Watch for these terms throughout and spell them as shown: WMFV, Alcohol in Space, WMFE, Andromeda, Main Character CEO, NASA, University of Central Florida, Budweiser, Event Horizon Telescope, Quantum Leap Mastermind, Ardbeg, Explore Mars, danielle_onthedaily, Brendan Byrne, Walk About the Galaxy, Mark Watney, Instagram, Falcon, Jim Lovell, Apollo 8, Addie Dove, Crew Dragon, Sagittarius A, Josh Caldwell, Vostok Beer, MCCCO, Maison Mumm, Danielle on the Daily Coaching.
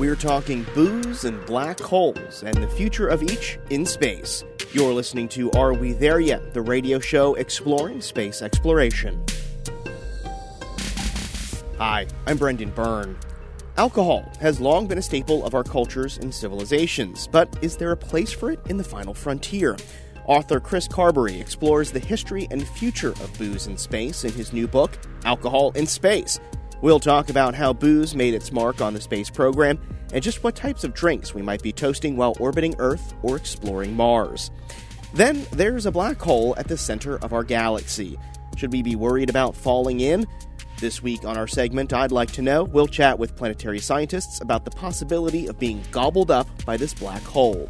We're talking booze and black holes and the future of each in space. You're listening to Are We There Yet?, the radio show exploring space exploration. Hi, I'm Brendan Byrne. Alcohol has long been a staple of our cultures and civilizations, but is there a place for it in the final frontier? Author Chris Carberry explores the history and future of booze in space in his new book, Alcohol in Space. We'll talk about how booze made its mark on the space program and just what types of drinks we might be toasting while orbiting Earth or exploring Mars. Then there's a black hole at the center of our galaxy. Should we be worried about falling in? This week on our segment, I'd Like to Know, we'll chat with planetary scientists about the possibility of being gobbled up by this black hole.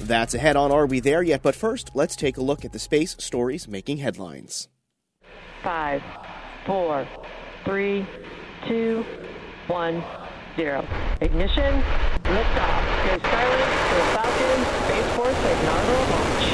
That's ahead on Are We There Yet? But first, let's take a look at the space stories making headlines. 5, 4, 3, 2, 1, 0. Ignition, liftoff. Go Starlink to the Falcon, Space Force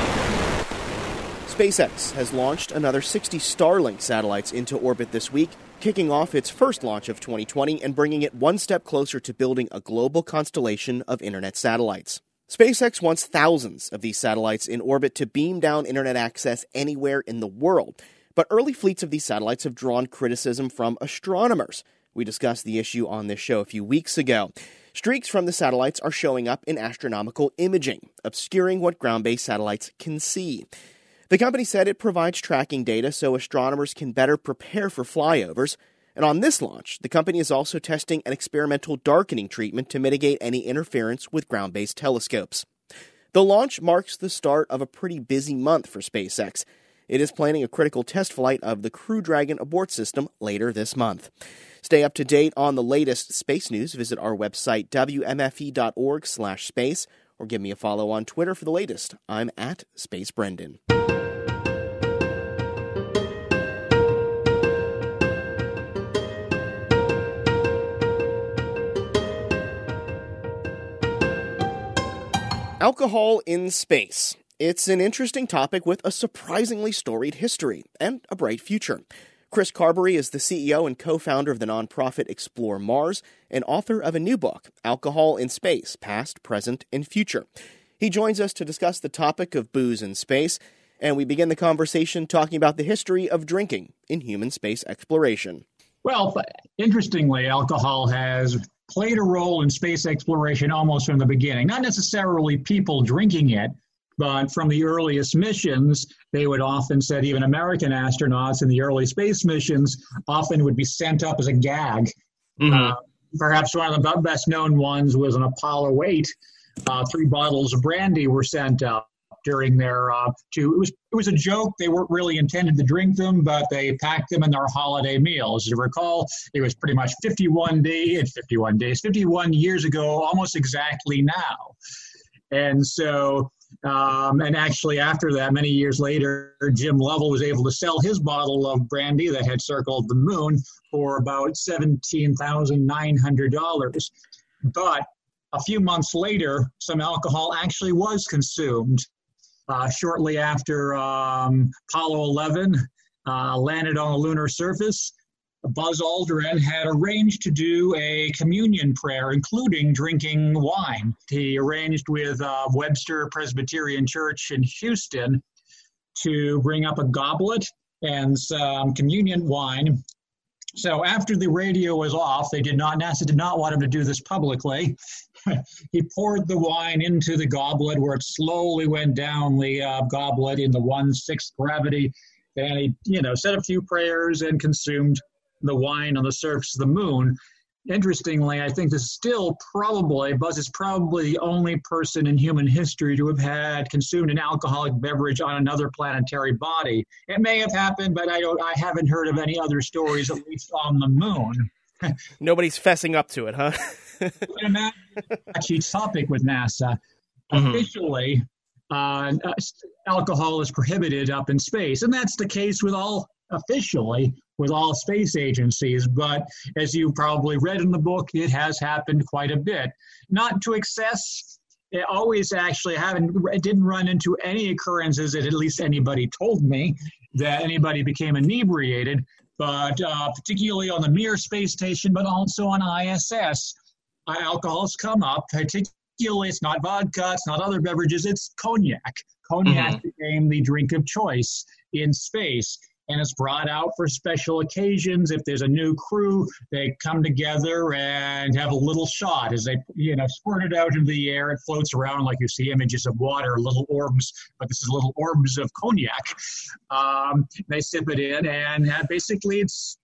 inaugural launch. SpaceX has launched another 60 Starlink satellites into orbit this week, kicking off its first launch of 2020 and bringing it one step closer to building a global constellation of internet satellites. SpaceX wants thousands of these satellites in orbit to beam down internet access anywhere in the world. But early fleets of these satellites have drawn criticism from astronomers. We discussed the issue on this show a few weeks ago. Streaks from the satellites are showing up in astronomical imaging, obscuring what ground-based satellites can see. The company said it provides tracking data so astronomers can better prepare for flyovers. And on this launch, the company is also testing an experimental darkening treatment to mitigate any interference with ground-based telescopes. The launch marks the start of a pretty busy month for SpaceX. It is planning a critical test flight of the Crew Dragon abort system later this month. Stay up to date on the latest space news. Visit our website, wmfe.org/space, or give me a follow on Twitter for the latest. I'm at SpaceBrendan. Alcohol in space. It's an interesting topic with a surprisingly storied history and a bright future. Chris Carberry is the CEO and co-founder of the nonprofit Explore Mars and author of a new book, Alcohol in Space, Past, Present, and Future. He joins us to discuss the topic of booze in space, and we begin the conversation talking about the history of drinking in human space exploration. Well, interestingly, alcohol has played a role in space exploration almost from the beginning. Not necessarily people drinking it, but from the earliest missions, they would often said even American astronauts in the early space missions often would be sent up as a gag. Mm-hmm. Perhaps one of the best known ones was an Apollo 8. 3 bottles of brandy were sent up during their It was a joke. They weren't really intended to drink them, but they packed them in their holiday meal. As you recall, it was pretty much 51 years ago, almost exactly now. And so, and actually after that, many years later, Jim Lovell was able to sell his bottle of brandy that had circled the moon for about $17,900. But a few months later, some alcohol actually was consumed. Shortly after Apollo 11 landed on the lunar surface, Buzz Aldrin had arranged to do a communion prayer, including drinking wine. He arranged with Webster Presbyterian Church in Houston to bring up a goblet and some communion wine. So after the radio was off, NASA did not want him to do this publicly. He poured the wine into the goblet, where it slowly went down the goblet into 1/6 gravity. And he, said a few prayers and consumed the wine on the surface of the moon. Interestingly, I think Buzz is probably the only person in human history to have had consumed an alcoholic beverage on another planetary body. It may have happened, but I haven't heard of any other stories, at least on the moon. Nobody's fessing up to it, huh? Actually, topic with NASA. Mm-hmm. Officially, alcohol is prohibited up in space, and that's the case with all space agencies, but as you probably read in the book, it has happened quite a bit. Not to excess, it always actually didn't run into any occurrences that at least anybody told me that anybody became inebriated, but particularly on the Mir space station, but also on ISS. alcohols come up, particularly it's not vodka, it's not other beverages, it's cognac. Cognac became the drink of choice in space, and it's brought out for special occasions. If there's a new crew, they come together and have a little shot as they, you know, squirt it out into the air. It floats around like you see images of water, little orbs, but this is little orbs of cognac. They sip it in, and basically it's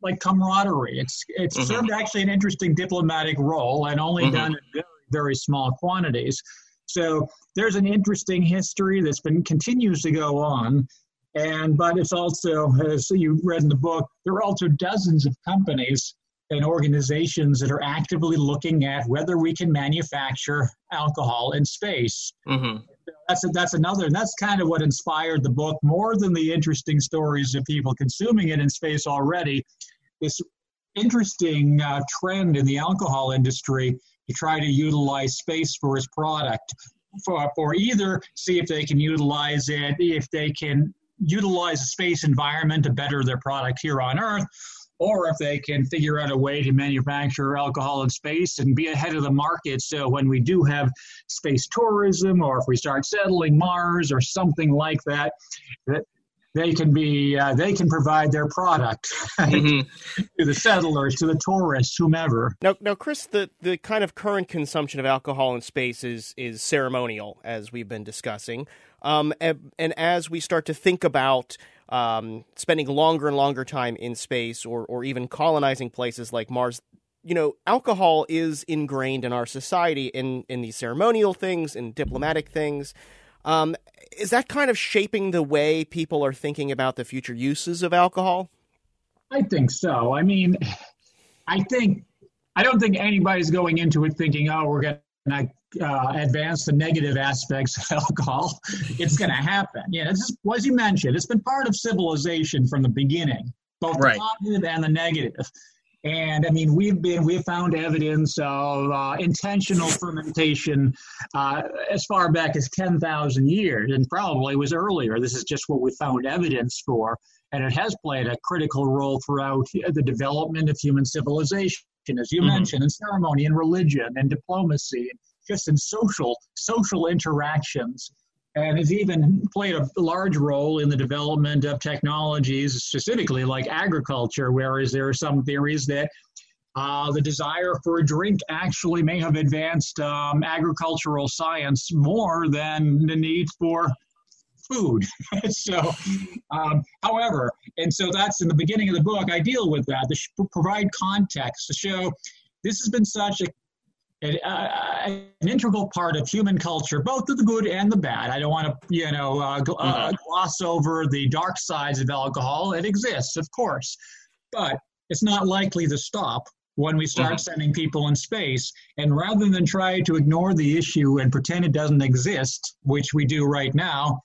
like camaraderie. It's served actually an interesting diplomatic role, and only done in very, very small quantities. So there's an interesting history that's been continues to go on. But it's also, as you read in the book, there are also dozens of companies and organizations that are actively looking at whether we can manufacture alcohol in space. That's another, and that's kind of what inspired the book more than the interesting stories of people consuming it in space already. This interesting trend in the alcohol industry to try to utilize space for its product, for either see if they can utilize it, if they can utilize the space environment to better their product here on Earth, or if they can figure out a way to manufacture alcohol in space and be ahead of the market. So when we do have space tourism, or if we start settling Mars or something like that, that they can be they can provide their product to the settlers, to the tourists, whomever. Now, Chris, the kind of current consumption of alcohol in space is ceremonial, as we've been discussing. And as we start to think about spending longer and longer time in space, or even colonizing places like Mars, you know, alcohol is ingrained in our society in these ceremonial things, in diplomatic things. Is that kind of shaping the way people are thinking about the future uses of alcohol? I think so. I mean, I don't think anybody's going into it thinking, oh, we're going to advance the negative aspects of alcohol. It's going to happen. Yeah, it's just, as you mentioned, it's been part of civilization from the beginning, both the positive and the negative. And I mean, we've found evidence of intentional fermentation as far back as 10,000 years, and probably was earlier. This is just what we found evidence for, and it has played a critical role throughout the development of human civilization, as you mentioned, in ceremony, and religion, and diplomacy. Just in social interactions, and has even played a large role in the development of technologies, specifically like agriculture, whereas there are some theories that the desire for a drink actually may have advanced agricultural science more than the need for food. So, however, and so that's in the beginning of the book, I deal with that, to provide context, to show this has been such an integral part of human culture, both the good and the bad. I don't want to, gloss over the dark sides of alcohol. It exists, of course, but it's not likely to stop when we start sending people in space. And rather than try to ignore the issue and pretend it doesn't exist, which we do right now,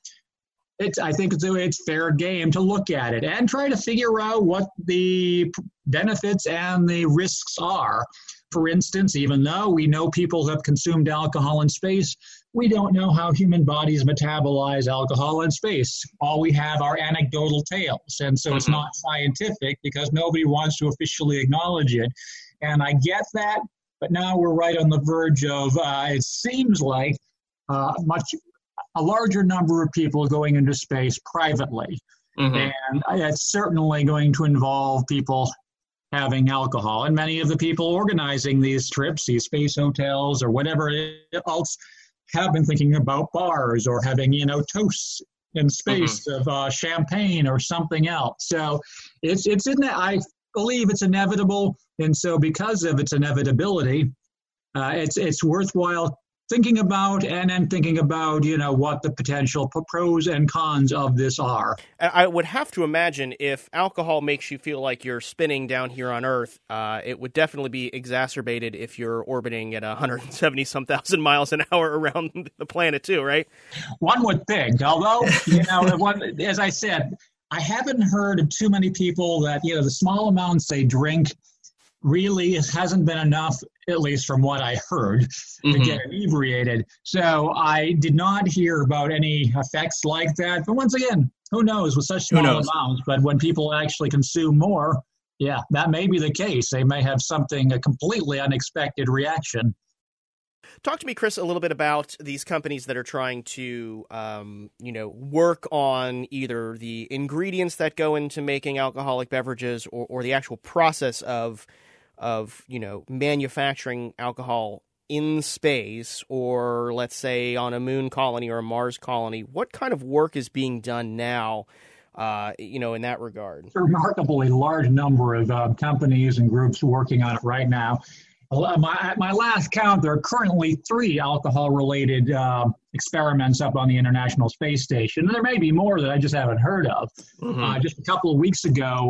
I think it's fair game to look at it and try to figure out what the benefits and the risks are. For instance, even though we know people have consumed alcohol in space, we don't know how human bodies metabolize alcohol in space. All we have are anecdotal tales, and so it's not scientific because nobody wants to officially acknowledge it. And I get that, but now we're right on the verge of, it seems like, a larger number of people going into space privately. And that's certainly going to involve people having alcohol, and many of the people organizing these trips, these space hotels or whatever else, have been thinking about bars or having, toasts in space of champagne or something else. So it's I believe it's inevitable, and so because of its inevitability, it's worthwhile thinking about, and then thinking about, what the potential pros and cons of this are. I would have to imagine if alcohol makes you feel like you're spinning down here on Earth, it would definitely be exacerbated if you're orbiting at 170-some thousand miles an hour around the planet too, right? One would think, although, as I said, I haven't heard of too many people that, the small amounts they drink really hasn't been enough, at least from what I heard, to get inebriated. So I did not hear about any effects like that. But once again, who knows with such small amounts. But when people actually consume more, Yeah, that may be the case. They may have something, a completely unexpected reaction. Talk to me, Chris, a little bit about these companies that are trying to, work on either the ingredients that go into making alcoholic beverages or the actual process of manufacturing alcohol in space, or let's say on a moon colony or a Mars colony. What kind of work is being done now, in that regard? It's a remarkably large number of companies and groups working on it right now. At my last count, there are currently 3 alcohol-related experiments up on the International Space Station. And there may be more that I just haven't heard of. Mm-hmm. Just a couple of weeks ago,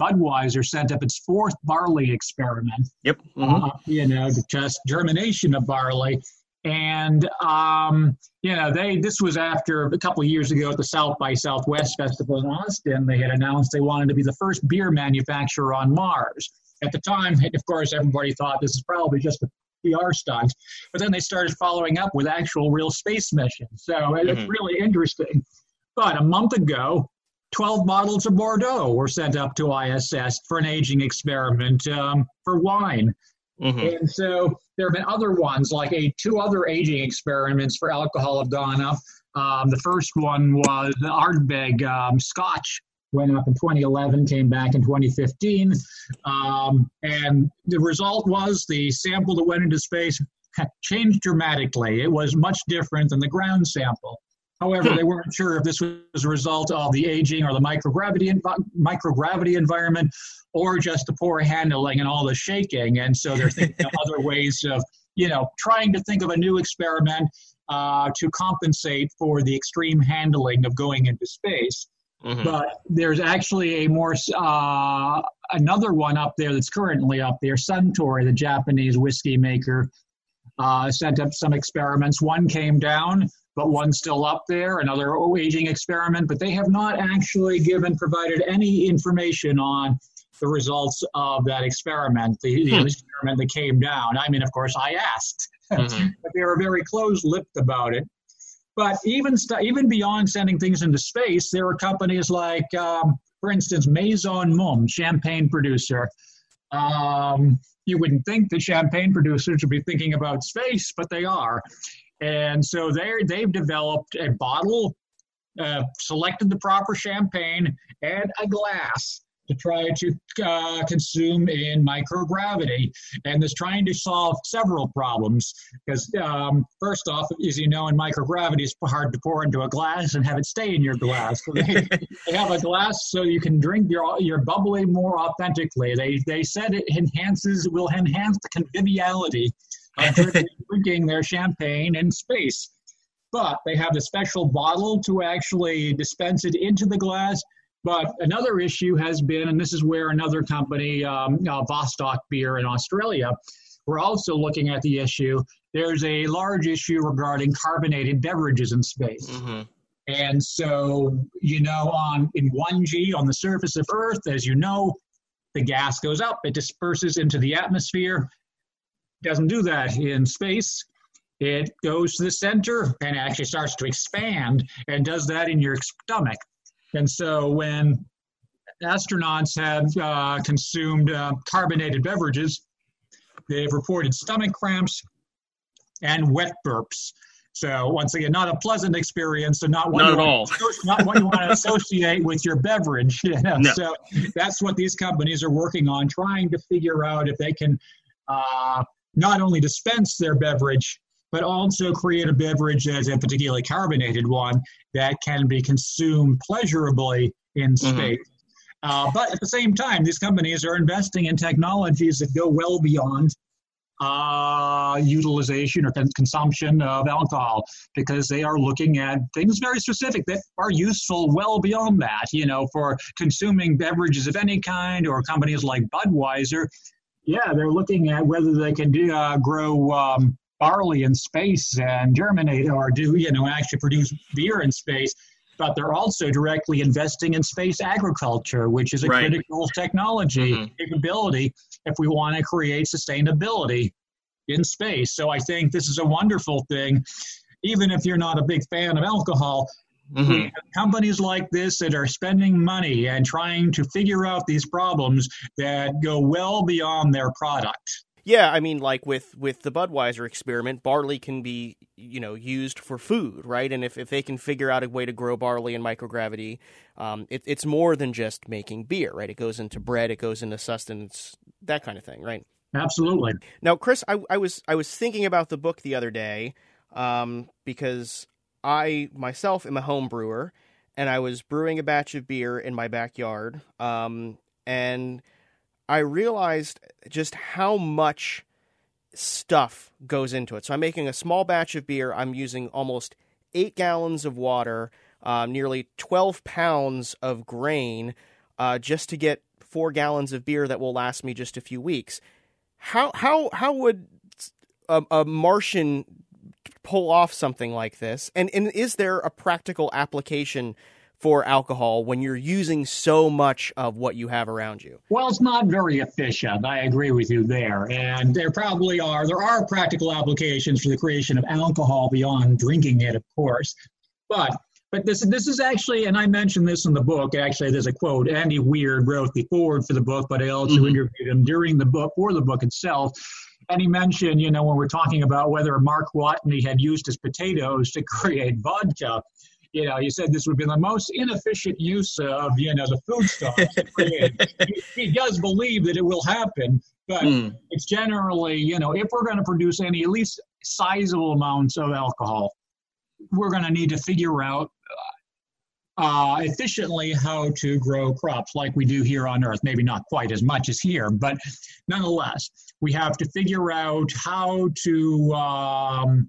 Budweiser sent up its 4th barley experiment. Yep. Mm-hmm. To test germination of barley. And, this was after a couple of years ago at the South by Southwest Festival in Austin. They had announced they wanted to be the first beer manufacturer on Mars. At the time, of course, everybody thought this is probably just a PR stunt, but then they started following up with actual real space missions. So mm-hmm. It's really interesting. But a month ago, 12 bottles of Bordeaux were sent up to ISS for an aging experiment for wine. Mm-hmm. And so there have been other ones, like 2 other aging experiments for alcohol have gone up. The first one was the Ardbeg Scotch. Went up in 2011, came back in 2015. And the result was the sample that went into space had changed dramatically. It was much different than the ground sample. However, they weren't sure if this was a result of the aging or the microgravity environment or just the poor handling and all the shaking. And so they're thinking of other ways of, trying to think of a new experiment to compensate for the extreme handling of going into space. Mm-hmm. But there's actually another one up there that's currently up there. Suntory, the Japanese whiskey maker, sent up some experiments. One came down, but one's still up there, another aging experiment. But they have not actually provided any information on the results of that experiment, the experiment that came down. I mean, of course, I asked. Mm-hmm. But they were very close-lipped about it. But even beyond sending things into space, there are companies like, for instance, Maison Mumm, champagne producer. You wouldn't think the champagne producers would be thinking about space, but they are. And so they've developed a bottle, selected the proper champagne, and a glass to try to consume in microgravity, and is trying to solve several problems. Because first off, as you know, in microgravity, it's hard to pour into a glass and have it stay in your glass. So they have a glass so you can drink your bubbly more authentically. They said it will enhance the conviviality of drinking their champagne in space. But they have the special bottle to actually dispense it into the glass. But another issue has been, and this is where another company, Vostok Beer in Australia, we're also looking at the issue. There's a large issue regarding carbonated beverages in space. Mm-hmm. And so, in 1G on the surface of Earth, as you know, the gas goes up. It disperses into the atmosphere. It doesn't do that in space. It goes to the center and actually starts to expand and does that in your stomach. And so when astronauts have consumed carbonated beverages, they've reported stomach cramps and wet burps. So once again, not a pleasant experience, and not what you want to associate with your beverage. No. So that's what these companies are working on, trying to figure out if they can not only dispense their beverage, but also create a beverage that's a particularly carbonated one that can be consumed pleasurably in space. Mm-hmm. But at the same time, these companies are investing in technologies that go well beyond utilization or consumption of alcohol, because they are looking at things very specific that are useful well beyond that, for consuming beverages of any kind, or companies like Budweiser. Yeah, they're looking at whether they can grow barley in space and germinate, or actually produce beer in space. But they're also directly investing in space agriculture, which is a critical technology capability if we want to create sustainability in space. So I think this is a wonderful thing. Even if you're not a big fan of alcohol, Mm-hmm. We have companies like this that are spending money and trying to figure out these problems that go well beyond their product. Yeah, I mean, like with the Budweiser experiment, barley can be, you know, used for food, right? And if they can figure out a way to grow barley in microgravity, it's more than just making beer, right? It goes into bread, it goes into sustenance, that kind of thing, right? Absolutely. Now, Chris, I was thinking about the book the other day because I myself am a home brewer, and I was brewing a batch of beer in my backyard, and I realized just how much stuff goes into it. So I'm making a small batch of beer. I'm using almost 8 gallons of water, nearly 12 pounds of grain, just to get 4 gallons of beer that will last me just a few weeks. How would a Martian pull off something like this? And is there a practical application for alcohol when you're using so much of what you have around you? Well, it's not very efficient. I agree with you there. And there are practical applications for the creation of alcohol beyond drinking it, of course. But this is actually, and I mentioned this in the book, actually there's a quote, Andy Weir wrote the foreword for the book, but I also interviewed him during the book, for the book itself. And he mentioned, you know, when we're talking about whether Mark Watney had used his potatoes to create vodka, you know, he said this would be the most inefficient use of, you know, the foodstuffs. He does believe that it will happen, but it's generally, you know, if we're going to produce any at least sizable amounts of alcohol, we're going to need to figure out efficiently how to grow crops like we do here on Earth. Maybe not quite as much as here, but nonetheless, we have to figure out how to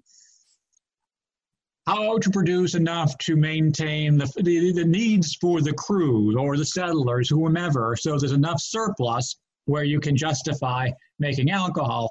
produce enough to maintain the needs for the crew or the settlers, whomever, so there's enough surplus where you can justify making alcohol.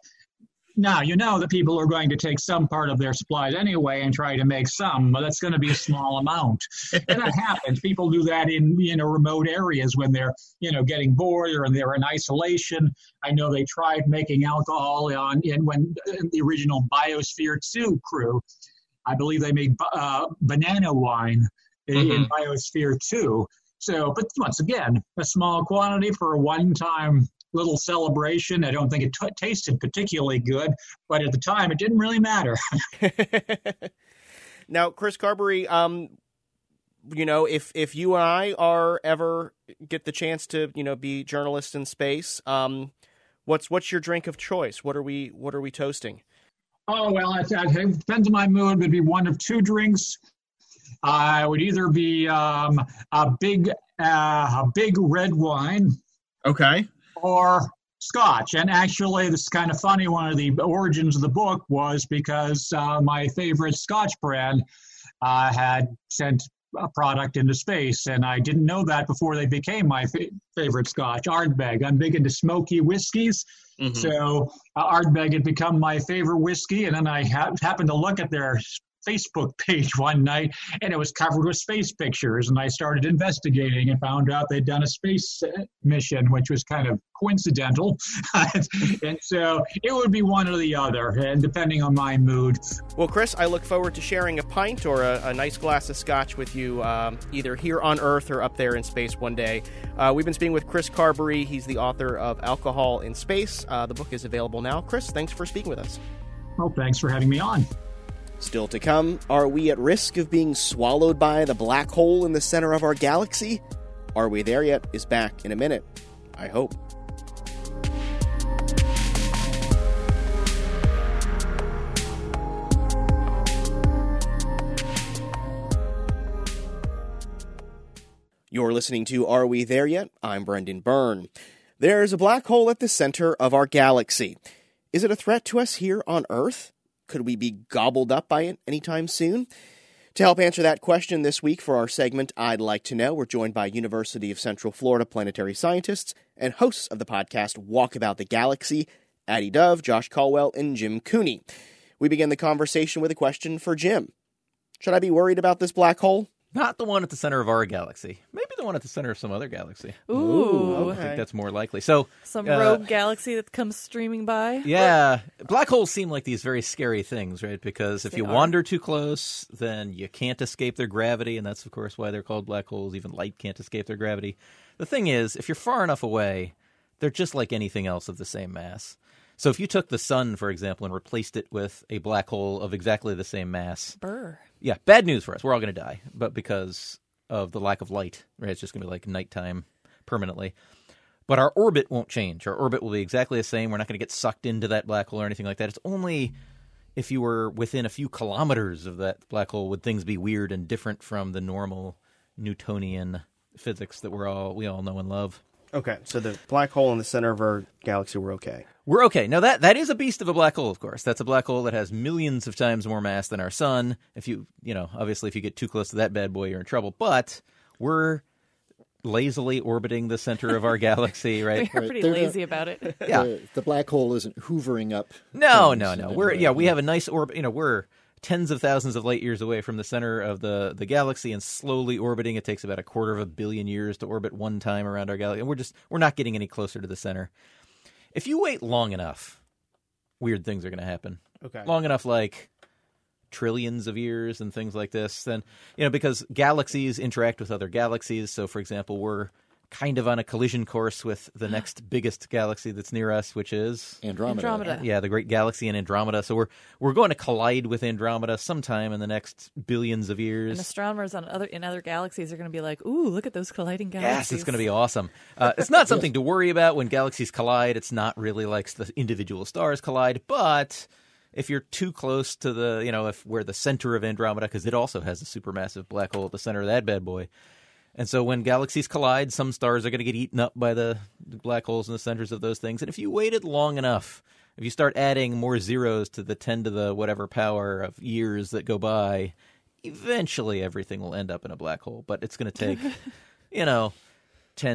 Now, you know that people are going to take some part of their supplies anyway and try to make some, but that's going to be a small amount. And that happens. People do that in, you know, remote areas when they're, you know, getting bored or they're in isolation. I know they tried making alcohol in the original Biosphere 2 crew. I believe they made banana wine in Biosphere 2. So, but once again, a small quantity for a one-time little celebration. I don't think it tasted particularly good, but at the time, it didn't really matter. Now, Chris Carberry, you know, if you and I ever get the chance to, you know, be journalists in space, what's your drink of choice? What are we toasting? Oh, well, it depends on my mood. It would be one of two drinks. I would either be a big red wine. Okay. Or scotch. And actually, this is kind of funny. One of the origins of the book was because my favorite scotch brand had sent a product into space, and I didn't know that before they became my favorite scotch, Ardbeg. I'm big into smoky whiskeys, so Ardbeg had become my favorite whiskey, and then I happened to look at their Facebook page one night, and it was covered with space pictures, and I started investigating and found out they'd done a space mission, which was kind of coincidental. And so it would be one or the other, and depending on my mood. Well, Chris, I look forward to sharing a pint or a nice glass of scotch with you, either here on Earth or up there in space one day. We've been speaking with Chris Carberry. He's the author of Alcohol in Space. The book is available now. Chris, thanks for speaking with us. Well, thanks for having me on. Still to come, are we at risk of being swallowed by the black hole in the center of our galaxy? Are We There Yet is back in a minute, I hope. You're listening to Are We There Yet? I'm Brendan Byrne. There's a black hole at the center of our galaxy. Is it a threat to us here on Earth? Could we be gobbled up by it anytime soon? To help answer that question this week for our segment, I'd Like to Know, we're joined by University of Central Florida planetary scientists and hosts of the podcast Walk About the Galaxy, Addie Dove, Josh Caldwell, and Jim Cooney. We begin the conversation with a question for Jim. Should I be worried about this black hole? Not the one at the center of our galaxy. Maybe the one at the center of some other galaxy. Ooh. Okay. I think that's more likely. So some rogue galaxy that comes streaming by? Yeah. What? Black holes seem like these very scary things, right? Because if you wander too close, then you can't escape their gravity. And that's, of course, why they're called black holes. Even light can't escape their gravity. The thing is, if you're far enough away, they're just like anything else of the same mass. So if you took the sun, for example, and replaced it with a black hole of exactly the same mass. Burr. Yeah, bad news for us. We're all going to die, but because of the lack of light, right? It's just going to be like nighttime permanently. But our orbit won't change. Our orbit will be exactly the same. We're not going to get sucked into that black hole or anything like that. It's only if you were within a few kilometers of that black hole would things be weird and different from the normal Newtonian physics that we all know and love. Okay, so the black hole in the center of our galaxy, we're okay. We're okay. Now, that is a beast of a black hole, of course. That's a black hole that has millions of times more mass than our sun. If obviously if you get too close to that bad boy, you're in trouble. But we're lazily orbiting the center of our galaxy, right? We're pretty lazy about it. Yeah. The black hole isn't hoovering up. No. We have a nice orbit. You know, we're tens of thousands of light years away from the center of the galaxy and slowly orbiting. It takes about 250,000,000 years to orbit one time around our galaxy. And we're not getting any closer to the center. If you wait long enough, weird things are going to happen. Okay. Long enough, like trillions of years and things like this. Then, because galaxies interact with other galaxies. So, for example, we're kind of on a collision course with the next biggest galaxy that's near us, which is Andromeda. Yeah, the great galaxy in Andromeda. So we're going to collide with Andromeda sometime in the next billions of years. And astronomers in other galaxies are going to be like, "Ooh, look at those colliding galaxies!" Yes, it's going to be awesome. It's not something to worry about when galaxies collide. It's not really like the individual stars collide, but if you're too close to if we're the center of Andromeda, because it also has a supermassive black hole at the center of that bad boy. And so when galaxies collide, some stars are going to get eaten up by the black holes in the centers of those things. And if you waited long enough, if you start adding more zeros to the 10 to the whatever power of years that go by, eventually everything will end up in a black hole. But it's going to take, 10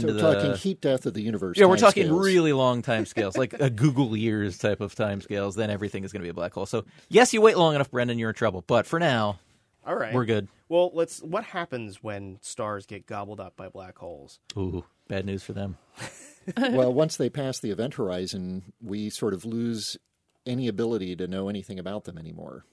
to the... We're talking heat death of the universe. Yeah, we're talking really long time scales, like a Google years type of time scales. Then everything is going to be a black hole. So yes, you wait long enough, Brendan, you're in trouble. But for now... All right. We're good. Well, what happens when stars get gobbled up by black holes? Ooh, bad news for them. Well, once they pass the event horizon, we sort of lose any ability to know anything about them anymore.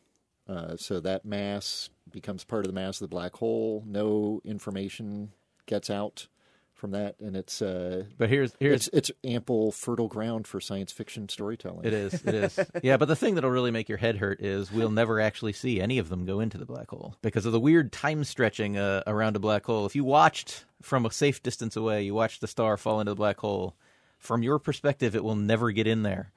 So that mass becomes part of the mass of the black hole. No information gets out from that, and it's but it's ample fertile ground for science fiction storytelling. It is. Yeah, but the thing that'll really make your head hurt is we'll never actually see any of them go into the black hole because of the weird time stretching around a black hole. If you watched from a safe distance away, you watched the star fall into the black hole, from your perspective it will never get in there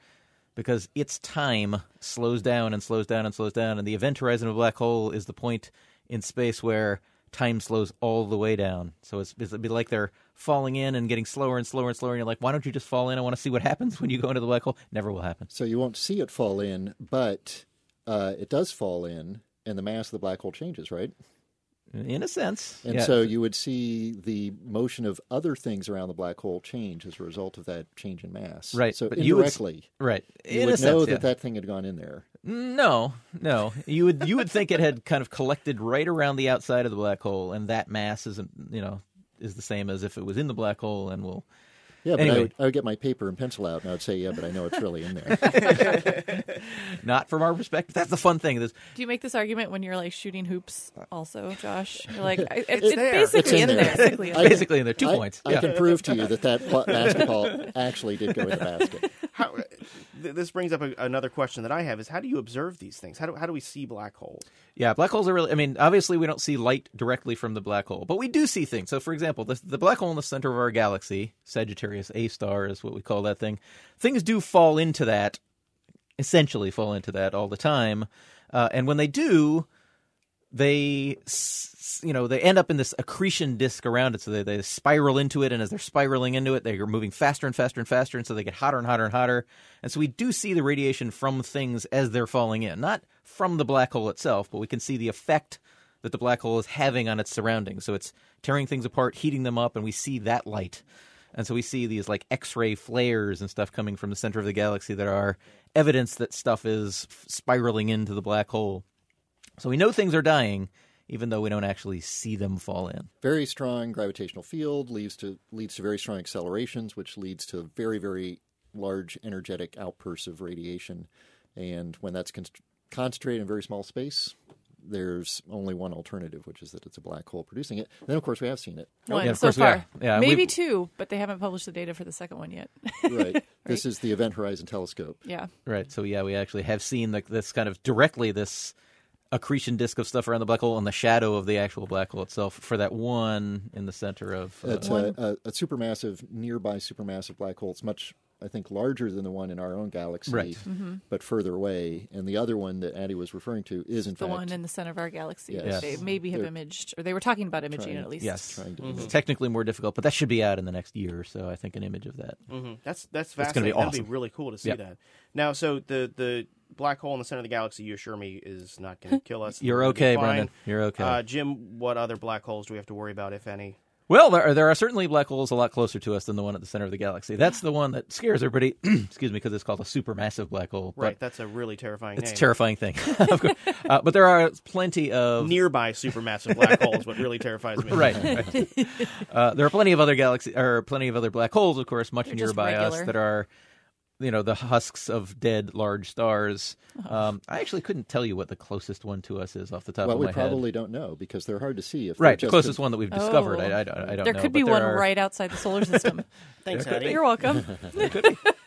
because its time slows down and slows down and slows down, and the event horizon of a black hole is the point in space where time slows all the way down. So it'd be like they're falling in and getting slower and slower and slower. And you're like, why don't you just fall in? I want to see what happens when you go into the black hole. Never will happen. So you won't see it fall in, but it does fall in, and the mass of the black hole changes, right? In a sense. And so you would see the motion of other things around the black hole change as a result of that change in mass. Right. So but indirectly, you would know that thing had gone in there. No. You would think it had kind of collected right around the outside of the black hole, and that mass is the same as if it was in the black hole, and will. Yeah, but anyway. I would get my paper and pencil out, and I would say, yeah, but I know it's really in there. Not from our perspective. That's the fun thing. Do you make this argument when you're, like, shooting hoops also, Josh? You're like, it's basically in there. 2 points. I can prove to you that basketball actually did go in the basket. This brings up another question that I have is, how do you observe these things? How do we see black holes? Yeah, black holes are really – I mean, obviously we don't see light directly from the black hole, but we do see things. So, for example, the black hole in the center of our galaxy, Sagittarius A star is what we call that thing, things do fall into that, essentially fall into that all the time. And when they do, they end up in this accretion disk around it. So they spiral into it, and as they're spiraling into it, they're moving faster and faster and faster, and so they get hotter and hotter and hotter. And so we do see the radiation from things as they're falling in, not from the black hole itself, but we can see the effect that the black hole is having on its surroundings. So it's tearing things apart, heating them up, and we see that light. And so we see these like X-ray flares and stuff coming from the center of the galaxy that are evidence that stuff is spiraling into the black hole. So we know things are dying even though we don't actually see them fall in. Very strong gravitational field leads to very strong accelerations, which leads to very, very large energetic outbursts of radiation. And when that's concentrated in very small space, there's only one alternative, which is that it's a black hole producing it. And then, of course, we have seen it. One, yeah, so far. Yeah, maybe two, but they haven't published the data for the second one yet. Right. This is the Event Horizon Telescope. Yeah. Right. So, yeah, we actually have seen this kind of directly this accretion disk of stuff around the black hole and the shadow of the actual black hole itself for that one in the center of... It's a supermassive, nearby supermassive black hole. It's much... I think larger than the one in our own galaxy, right. Mm-hmm. But further away. And the other one that Addie was referring to is, in fact... the one in the center of our galaxy. Yes. They maybe have imaged, or they were talking about imaging at least. Yes, it's technically more difficult, but that should be out in the next year or so, I think, an image of that. Mm-hmm. That's fascinating. It's going to be awesome. That'd be really cool to see that. Now, so the black hole in the center of the galaxy, you assure me, is not going to kill us. You're okay, Brendan. You're okay. Jim, what other black holes do we have to worry about, if any? Well, there are certainly black holes a lot closer to us than the one at the center of the galaxy. That's the one that scares everybody, excuse me, because it's called a supermassive black hole. Right, that's a really terrifying name. It's a terrifying thing, of course. But there are plenty of... nearby supermassive black holes, what really terrifies me. Right. There are plenty of other galaxies, or plenty of other black holes, of course, much nearby us that are... you know, the husks of dead large stars. I actually couldn't tell you what the closest one to us is off the top of my head. Well, we probably don't know because they're hard to see. If right, the closest one that we've discovered, I don't know. There could be one right outside the solar system. Thanks, Addie. You're welcome.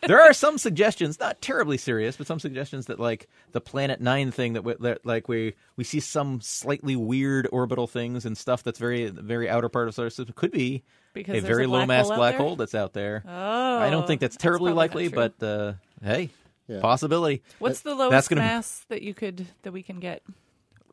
There are some suggestions, not terribly serious, but some suggestions that like the Planet Nine thing that we see some slightly weird orbital things and stuff that's very, very outer part of solar system could be a very low mass black hole that's out there. Oh, I don't think that's terribly likely, but hey, possibility. What's the lowest mass that we can get?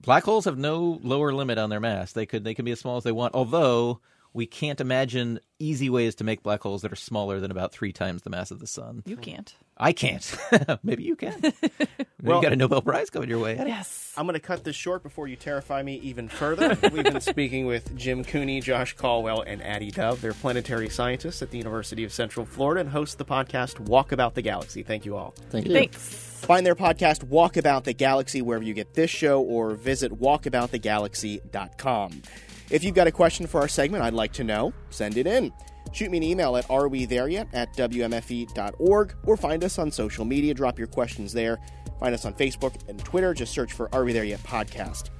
Black holes have no lower limit on their mass. They can be as small as they want, although we can't imagine easy ways to make black holes that are smaller than about 3 times the mass of the sun. You can't. I can't. Maybe you can. Well, you got a Nobel Prize coming your way. Yes. I'm going to cut this short before you terrify me even further. We've been speaking with Jim Cooney, Josh Caldwell, and Addie Dove. They're planetary scientists at the University of Central Florida and host the podcast Walk About the Galaxy. Thank you all. Thank you. Thanks. Find their podcast, Walk About the Galaxy, wherever you get this show, or visit walkaboutthegalaxy.com. If you've got a question for our segment I'd like to know, send it in. Shoot me an email at arewethereyet@wmfe.org or find us on social media. Drop your questions there. Find us on Facebook and Twitter. Just search for Are We There Yet Podcast.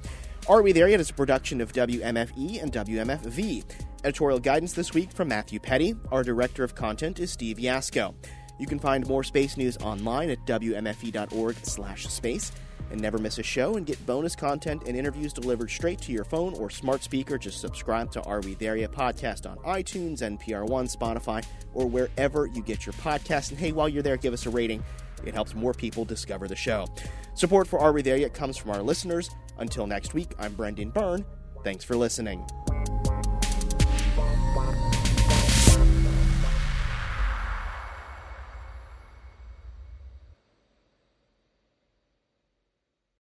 Are We There Yet is a production of WMFE and WMFV. Editorial guidance this week from Matthew Petty. Our director of content is Steve Yasko. You can find more space news online at wmfe.org/space. And never miss a show and get bonus content and interviews delivered straight to your phone or smart speaker. Just subscribe to Are We There Yet Podcast on iTunes, NPR One, Spotify, or wherever you get your podcasts. And hey, while you're there, give us a rating. It helps more people discover the show. Support for Are We There Yet comes from our listeners. Until next week, I'm Brendan Byrne. Thanks for listening.